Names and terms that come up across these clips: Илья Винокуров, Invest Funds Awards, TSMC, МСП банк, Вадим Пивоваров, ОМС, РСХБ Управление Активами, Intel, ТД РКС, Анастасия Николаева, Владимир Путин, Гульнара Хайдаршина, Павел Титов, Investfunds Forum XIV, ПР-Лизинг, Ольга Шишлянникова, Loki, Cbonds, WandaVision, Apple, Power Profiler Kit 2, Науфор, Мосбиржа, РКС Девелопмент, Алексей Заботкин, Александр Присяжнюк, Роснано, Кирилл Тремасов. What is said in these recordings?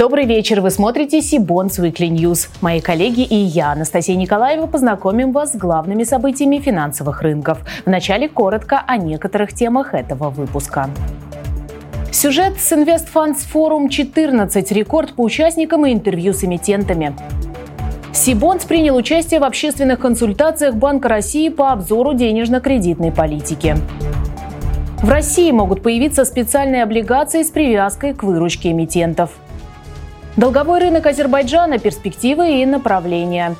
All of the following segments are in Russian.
Добрый вечер, вы смотрите Cbonds Weekly News. Мои коллеги и я, Анастасия Николаева, познакомим вас с главными событиями финансовых рынков. Вначале коротко о некоторых темах этого выпуска. Сюжет с Investfunds Forum XIV, рекорд по участникам и интервью с эмитентами. Cbonds принял участие в общественных консультациях Банка России по обзору денежно-кредитной политики. В России могут появиться специальные облигации с привязкой к выручке эмитентов. Долговой рынок Азербайджана, перспективы и направления.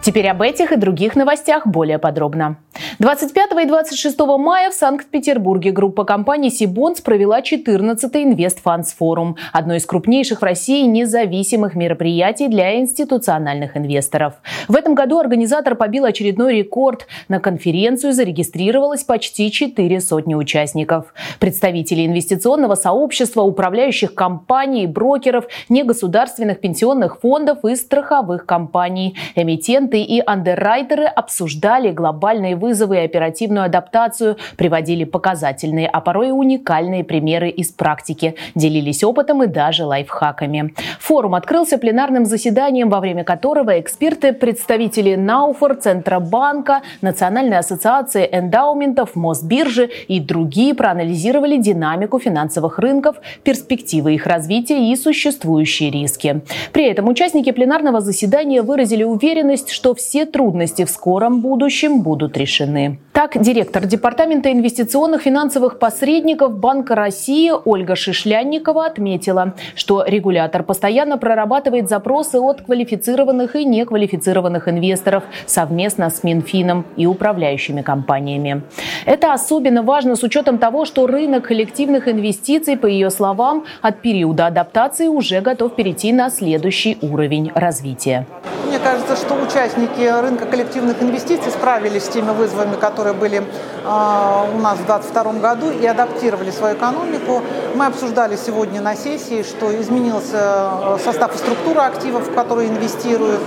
Теперь об этих и других новостях более подробно. 25 и 26 мая в Санкт-Петербурге группа компаний Cbonds провела 14-й Investfunds Forum, одно из крупнейших в России независимых мероприятий для институциональных инвесторов. В этом году организатор побил очередной рекорд. На конференцию зарегистрировалось почти 400 участников. Представители инвестиционного сообщества, управляющих компаний, брокеров, негосударственных пенсионных фондов и страховых компаний, эмитенты и андеррайтеры обсуждали глобальные вызовы и оперативную адаптацию, приводили показательные, а порой и уникальные примеры из практики, делились опытом и даже лайфхаками. Форум открылся пленарным заседанием, во время которого эксперты, представители Науфор, Центробанка, Национальной ассоциации эндаументов, Мосбиржи и другие проанализировали динамику финансовых рынков, перспективы их развития и существующие риски. При этом участники пленарного заседания выразили уверенность, что все трудности в скором будущем будут решены. Так, директор Департамента инвестиционных финансовых посредников Банка России Ольга Шишлянникова отметила, что регулятор постоянно прорабатывает запросы от квалифицированных и неквалифицированных инвесторов совместно с Минфином и управляющими компаниями. Это особенно важно с учетом того, что рынок коллективных инвестиций, по ее словам, от периода адаптации уже готов перейти на следующий уровень развития. Мне кажется, что участники рынка коллективных инвестиций справились с теми вызовами, которые были у нас в 2022 году, и адаптировали свою экономику. Мы обсуждали сегодня на сессии, что изменился состав и структура активов, в которые инвестируют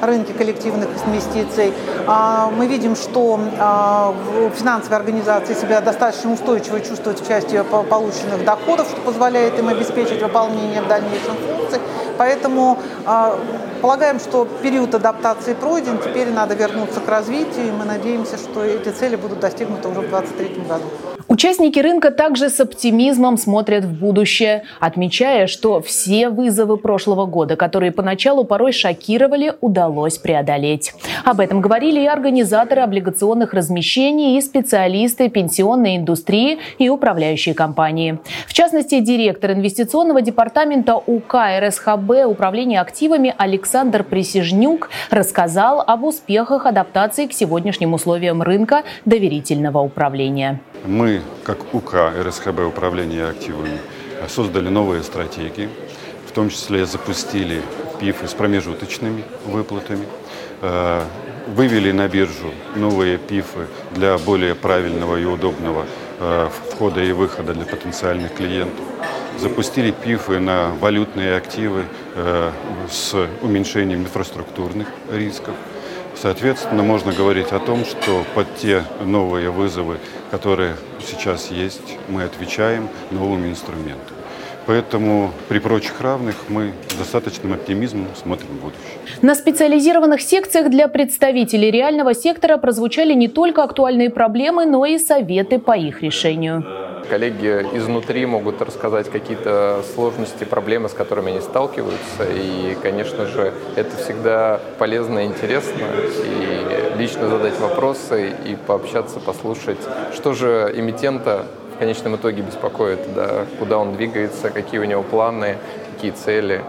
рынки коллективных инвестиций. Мы видим, что финансовые организации себя достаточно устойчиво чувствуют в части полученных доходов, что позволяет им обеспечить выполнение в дальнейшем функций. Поэтому полагаем, что период адаптации пройден, теперь надо вернуться к развитию, и мы надеемся, что эти цели будут достигнуты уже в 2023 году. Участники рынка также с оптимизмом смотрят в будущее, отмечая, что все вызовы прошлого года, которые поначалу порой шокировали, удалось преодолеть. Об этом говорили и организаторы облигационных размещений, и специалисты пенсионной индустрии и управляющие компании. В частности, директор инвестиционного департамента УК РСХБ Управление активами Александр Присяжнюк рассказал об успехах адаптации к сегодняшним условиям рынка доверительного управления. Мы, как УК РСХБ Управление активами, создали новые стратегии, в том числе запустили ПИФы с промежуточными выплатами, вывели на биржу новые ПИФы для более правильного и удобного входа и выхода для потенциальных клиентов, запустили ПИФы на валютные активы с уменьшением инфраструктурных рисков. Соответственно, можно говорить о том, что под те новые вызовы, которые сейчас есть, мы отвечаем новыми инструментами. Поэтому при прочих равных мы с достаточным оптимизмом смотрим в будущее. На специализированных секциях для представителей реального сектора прозвучали не только актуальные проблемы, но и советы по их решению. Коллеги изнутри могут рассказать какие-то сложности, проблемы, с которыми они сталкиваются. И, конечно же, это всегда полезно и интересно. И лично задать вопросы, и пообщаться, послушать, что же эмитента в конечном итоге беспокоит, да, куда он двигается, какие у него планы, какие цели,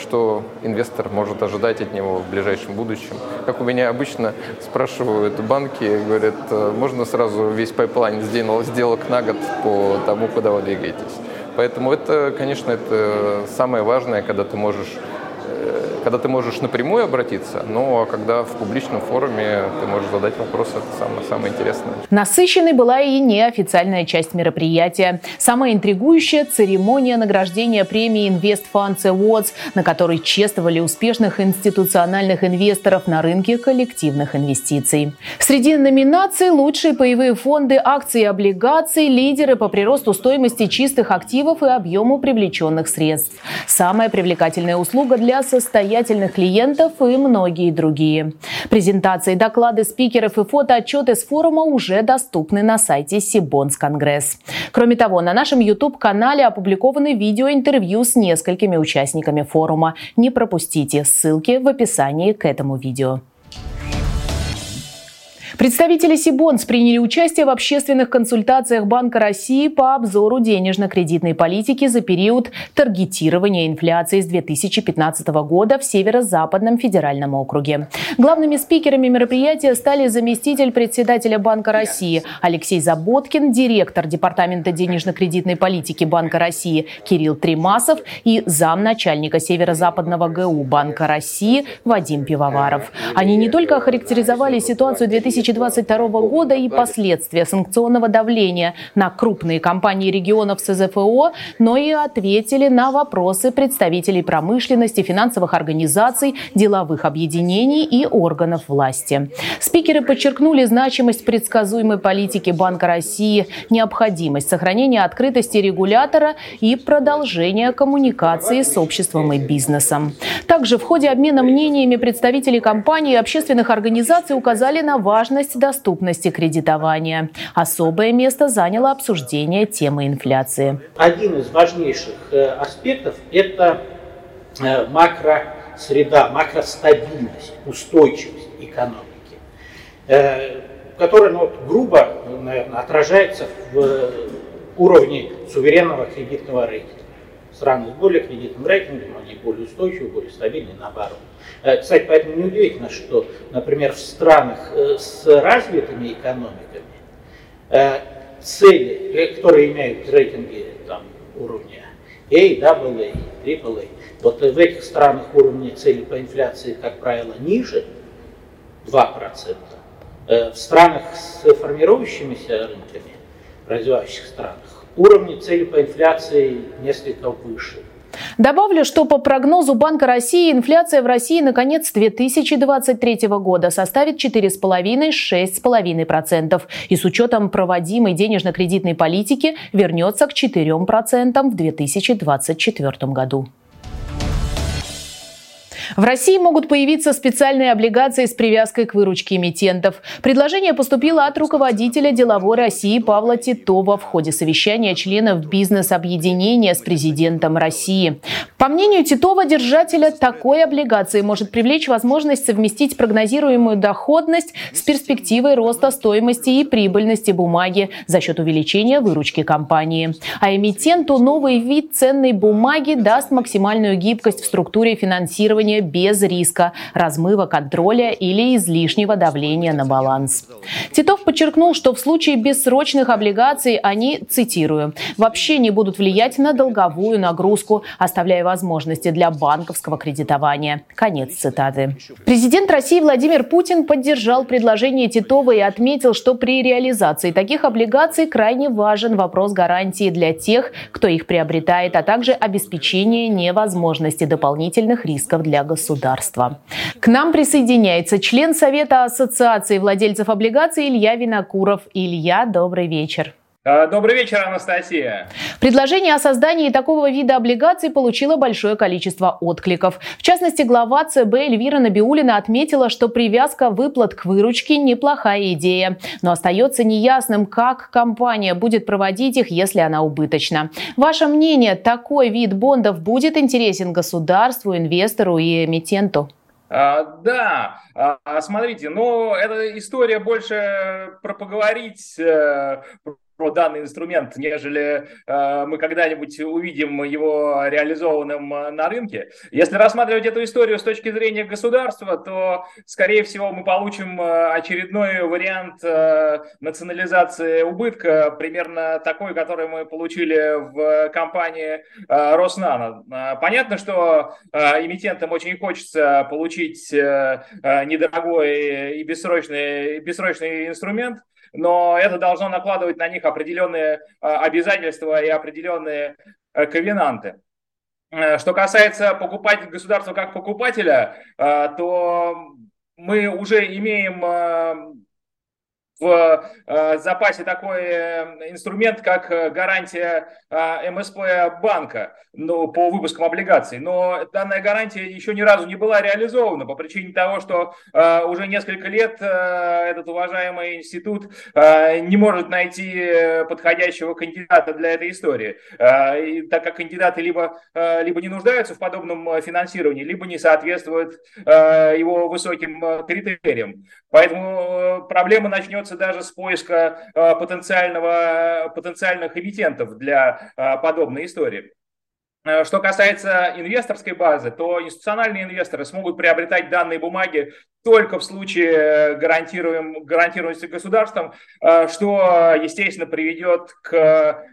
что инвестор может ожидать от него в ближайшем будущем. Как у меня обычно спрашивают банки, говорят, можно сразу весь пайплайн сделок на год по тому, куда вы двигаетесь. Поэтому это, конечно, это самое важное, когда ты можешь когда ты можешь напрямую обратиться, но когда в публичном форуме ты можешь задать вопрос, это самое интересное. Насыщенной была и неофициальная часть мероприятия. Самая интригующая церемония награждения премии Invest Funds Awards, на которой чествовали успешных институциональных инвесторов на рынке коллективных инвестиций. Среди номинаций лучшие паевые фонды, акции и облигации, лидеры по приросту стоимости чистых активов и объему привлеченных средств. Самая привлекательная услуга для состоятельных клиентов и многие другие. Презентации, доклады спикеров и фотоотчеты с форума уже доступны на сайте Cbonds Конгресс. Кроме того, на нашем YouTube-канале опубликованы видеоинтервью с несколькими участниками форума. Не пропустите, ссылки в описании к этому видео. Представители Cbonds приняли участие в общественных консультациях Банка России по обзору денежно-кредитной политики за период таргетирования инфляции с 2015 года в Северо-Западном федеральном округе. Главными спикерами мероприятия стали заместитель председателя Банка России Алексей Заботкин, директор Департамента денежно-кредитной политики Банка России Кирилл Тремасов и замначальника Северо-Западного ГУ Банка России Вадим Пивоваров. Они не только охарактеризовали ситуацию 2022 года и последствия санкционного давления на крупные компании регионов СЗФО, но и ответили на вопросы представителей промышленности, финансовых организаций, деловых объединений и органов власти. Спикеры подчеркнули значимость предсказуемой политики Банка России, необходимость сохранения открытости регулятора и продолжения коммуникации с обществом и бизнесом. Также в ходе обмена мнениями представители компаний и общественных организаций указали на важность доступности кредитования. Особое место заняло обсуждение темы инфляции. Один из важнейших аспектов – это макросреда, макростабильность, устойчивость экономики, которая грубо отражается в уровне суверенного кредитного рейтинга. Страны с более кредитным рейтингом, они более устойчивы, более стабильны, наоборот. Кстати, поэтому неудивительно, что, например, в странах с развитыми экономиками цели, которые имеют рейтинги там, уровня A, AA, AAA, вот в этих странах уровни цели по инфляции, как правило, ниже 2%. В странах с формирующимися рынками, в развивающихся странах, уровни цели по инфляции несколько выше. Добавлю, что по прогнозу Банка России инфляция в России на конец 2023 года составит 4,5-6,5%. И с учетом проводимой денежно-кредитной политики вернется к 4% в 2024 году. В России могут появиться специальные облигации с привязкой к выручке эмитентов. Предложение поступило от руководителя деловой России Павла Титова в ходе совещания членов бизнес-объединения с президентом России. По мнению Титова, держателя такой облигации может привлечь возможность совместить прогнозируемую доходность с перспективой роста стоимости и прибыльности бумаги за счет увеличения выручки компании. А эмитенту новый вид ценной бумаги даст максимальную гибкость в структуре финансирования без риска размыва контроля или излишнего давления на баланс. Титов подчеркнул, что в случае бессрочных облигаций они, цитирую, «вообще не будут влиять на долговую нагрузку, оставляя возможности для банковского кредитования». Конец цитаты. Президент России Владимир Путин поддержал предложение Титова и отметил, что при реализации таких облигаций крайне важен вопрос гарантии для тех, кто их приобретает, а также обеспечение невозможности дополнительных рисков для государства. К нам присоединяется член Совета Ассоциации владельцев облигаций Илья Винокуров. Илья, добрый вечер. Добрый вечер, Анастасия. Предложение о создании такого вида облигаций получило большое количество откликов. В частности, глава ЦБ Эльвира Набиуллина отметила, что привязка выплат к выручке – неплохая идея. Но остается неясным, как компания будет проводить их, если она убыточна. Ваше мнение, такой вид бондов будет интересен государству, инвестору и эмитенту? Да, смотрите, эта история больше про поговорить... про данный инструмент, нежели мы когда-нибудь увидим его реализованным на рынке. Если рассматривать эту историю с точки зрения государства, то, скорее всего, мы получим очередной вариант национализации убытка, примерно такой, который мы получили в компании Роснано. Понятно, что эмитентам очень хочется получить недорогой и бессрочный инструмент, но это должно накладывать на них определенные обязательства и определенные ковенанты. Что касается государства как покупателя, то мы уже имеем в запасе такой инструмент, как гарантия МСП банка по выпускам облигаций. Но данная гарантия еще ни разу не была реализована по причине того, что уже несколько лет этот уважаемый институт не может найти подходящего кандидата для этой истории, так как кандидаты либо не нуждаются в подобном финансировании, либо не соответствуют его высоким критериям. Поэтому проблема начнется даже с поиска потенциальных эмитентов для подобной истории. Что касается инвесторской базы, то институциональные инвесторы смогут приобретать данные бумаги только в случае гарантируемости государством, что, естественно, приведет к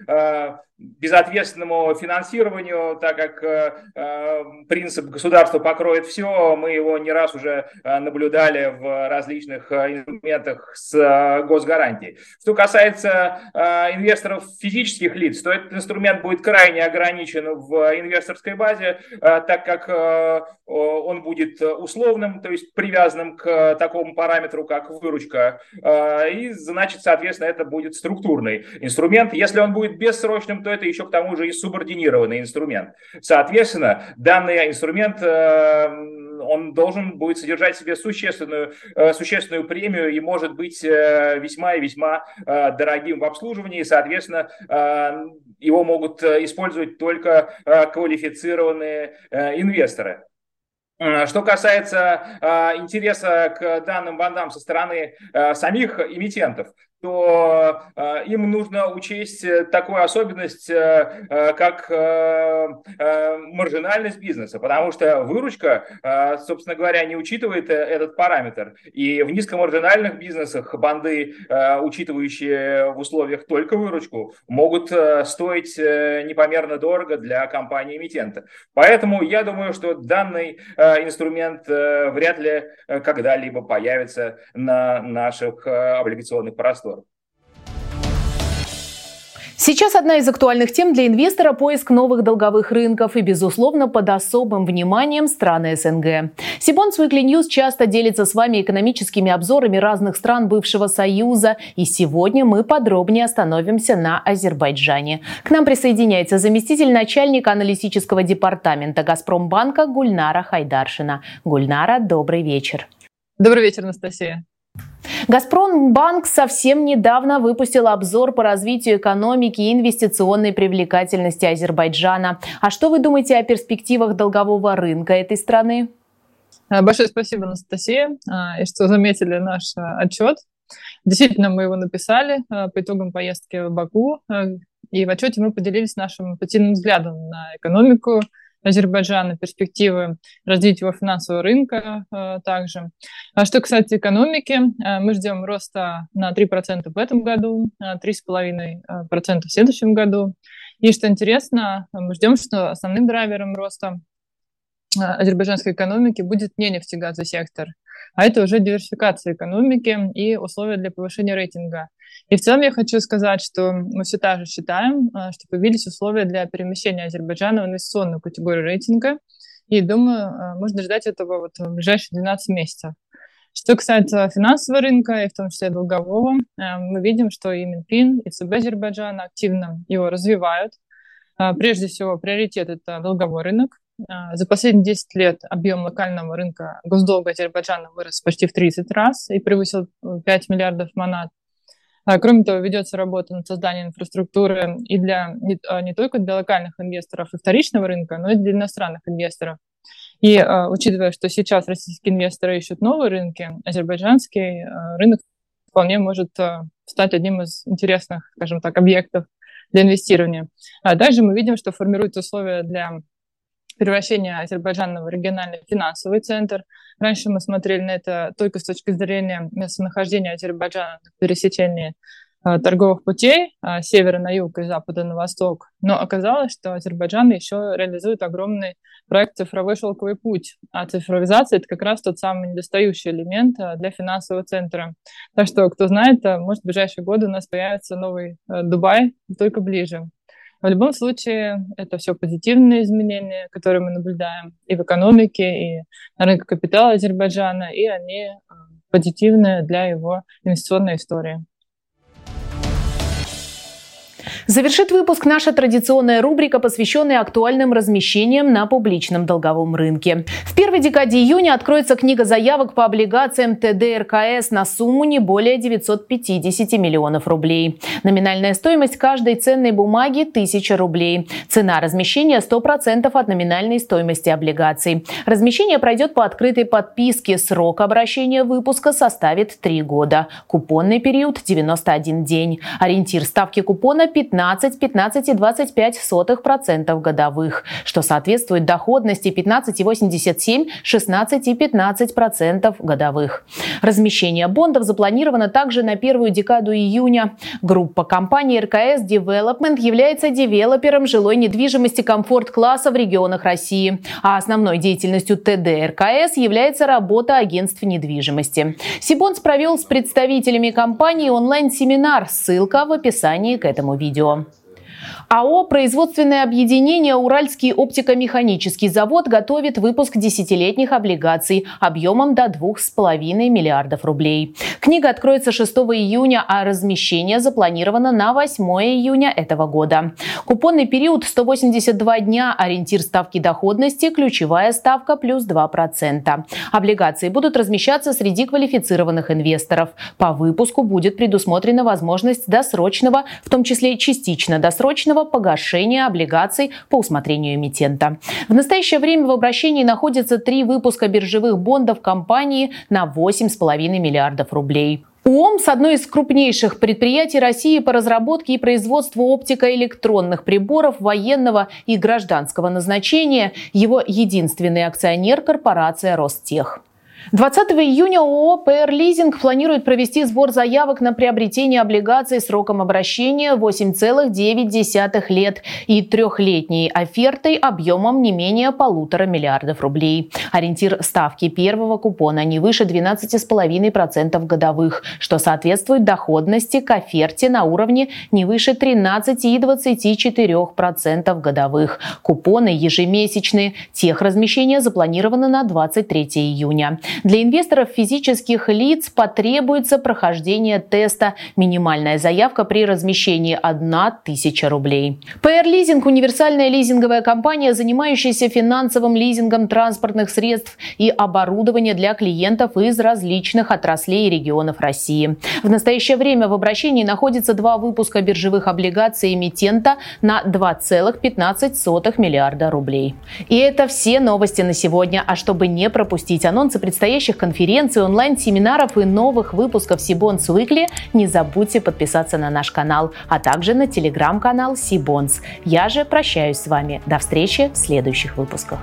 безответственному финансированию, так как принцип «государство покроет все», мы его не раз уже наблюдали в различных инструментах с госгарантией. Что касается инвесторов физических лиц, то этот инструмент будет крайне ограничен в инвесторской базе, так как он будет условным, то есть привязанным к такому параметру, как выручка, и, значит, соответственно, это будет структурный инструмент. Если он будет бессрочным, то это еще к тому же и субординированный инструмент. Соответственно, данный инструмент, он должен будет содержать в себе существенную премию и может быть весьма и весьма дорогим в обслуживании. И, соответственно, его могут использовать только квалифицированные инвесторы. Что касается интереса к данным бандам со стороны самих эмитентов, то им нужно учесть такую особенность, как маржинальность бизнеса, потому что выручка, собственно говоря, не учитывает этот параметр. И в низкомаржинальных бизнесах банды, учитывающие в условиях только выручку, могут стоить непомерно дорого для компании-эмитента. Поэтому я думаю, что данный инструмент вряд ли когда-либо появится на наших облигационных просторах. Сейчас одна из актуальных тем для инвестора – поиск новых долговых рынков и, безусловно, под особым вниманием страны СНГ. Cbonds Weekly News часто делится с вами экономическими обзорами разных стран бывшего Союза, и сегодня мы подробнее остановимся на Азербайджане. К нам присоединяется заместитель начальника аналитического департамента Газпромбанка Гульнара Хайдаршина. Гульнара, добрый вечер. Добрый вечер, Анастасия. Газпромбанк совсем недавно выпустил обзор по развитию экономики и инвестиционной привлекательности Азербайджана. А что вы думаете о перспективах долгового рынка этой страны? Большое спасибо, Анастасия, и что заметили наш отчет. Действительно, мы его написали по итогам поездки в Баку, и в отчете мы поделились нашим позитивным взглядом на экономику Азербайджана, перспективы развития его финансового рынка также. А что касается экономики, мы ждем роста на 3% в этом году, 3,5% в следующем году. И что интересно, мы ждем, что основным драйвером роста азербайджанской экономики будет не нефтегазовый сектор, а это уже диверсификация экономики и условия для повышения рейтинга. И в целом я хочу сказать, что мы все так же считаем, что появились условия для перемещения Азербайджана в инвестиционную категорию рейтинга. И, думаю, можно ждать этого в ближайшие 12 месяцев. Что касается финансового рынка, и в том числе долгового, мы видим, что и Минфин, и ЦБ Азербайджана активно его развивают. Прежде всего, приоритет – это долговой рынок. За последние 10 лет объем локального рынка госдолга Азербайджана вырос почти в 30 раз и превысил 5 миллиардов манат. Кроме того, ведется работа над созданием инфраструктуры и не только для локальных инвесторов и вторичного рынка, но и для иностранных инвесторов. И учитывая, что сейчас российские инвесторы ищут новые рынки, азербайджанский рынок вполне может стать одним из интересных, скажем так, объектов для инвестирования. А также мы видим, что формируются условия для превращение Азербайджана в региональный финансовый центр. Раньше мы смотрели на это только с точки зрения местонахождения Азербайджана на пересечении торговых путей с севера на юг и запада на восток. Но оказалось, что Азербайджан еще реализует огромный проект «Цифровой шелковый путь». А цифровизация – это как раз тот самый недостающий элемент для финансового центра. Так что, кто знает, может, в ближайшие годы у нас появится новый Дубай, только ближе. В любом случае, это все позитивные изменения, которые мы наблюдаем и в экономике, и на рынке капитала Азербайджана, и они позитивные для его инвестиционной истории. Завершит выпуск наша традиционная рубрика, посвященная актуальным размещениям на публичном долговом рынке. В первой декаде июня откроется книга заявок по облигациям ТД РКС на сумму не более 950 миллионов рублей. Номинальная стоимость каждой ценной бумаги – 1000 рублей. Цена размещения 100% от номинальной стоимости облигаций. Размещение пройдет по открытой подписке. Срок обращения выпуска составит 3 года. Купонный период – 91 день. Ориентир ставки купона – 15, 15,25% годовых, что соответствует доходности 15,87, 16,15% годовых. Размещение бондов запланировано также на первую декаду июня. Группа компаний РКС Девелопмент является девелопером жилой недвижимости комфорт-класса в регионах России, а основной деятельностью ТД РКС является работа агентств недвижимости. Cbonds провел с представителями компании онлайн-семинар, ссылка в описании к этому видео. АО «Производственное объединение Уральский оптико-механический завод» готовит выпуск десятилетних облигаций объемом до 2,5 миллиардов рублей. Книга откроется 6 июня, а размещение запланировано на 8 июня этого года. Купонный период – 182 дня, ориентир ставки доходности – ключевая ставка плюс 2%. Облигации будут размещаться среди квалифицированных инвесторов. По выпуску будет предусмотрена возможность досрочного, в том числе частично досрочного, погашения облигаций по усмотрению эмитента. В настоящее время в обращении находятся 3 выпуска биржевых бондов компании на 8,5 миллиардов рублей. ОМС – одно из крупнейших предприятий России по разработке и производству оптико-электронных приборов военного и гражданского назначения. Его единственный акционер – корпорация Ростех. 20 июня ООО «ПР-Лизинг» планирует провести сбор заявок на приобретение облигаций сроком обращения 8,9 лет и 3-летней офертой объемом не менее 1,5 миллиардов рублей. Ориентир ставки первого купона не выше 12,5% годовых, что соответствует доходности к оферте на уровне не выше 13,24% годовых. Купоны ежемесячные. Техразмещение запланировано на 23 июня. Для инвесторов физических лиц потребуется прохождение теста. Минимальная заявка при размещении 1000 рублей. ПР-Лизинг – универсальная лизинговая компания, занимающаяся финансовым лизингом транспортных средств и оборудования для клиентов из различных отраслей и регионов России. В настоящее время в обращении находятся 2 выпуска биржевых облигаций эмитента на 2,15 миллиарда рублей. И это все новости на сегодня. А чтобы не пропустить анонсы предстоящих конференций, онлайн-семинаров и новых выпусков Cbonds Weekly, не забудьте подписаться на наш канал, а также на телеграм-канал Cbonds. Я же прощаюсь с вами. До встречи в следующих выпусках.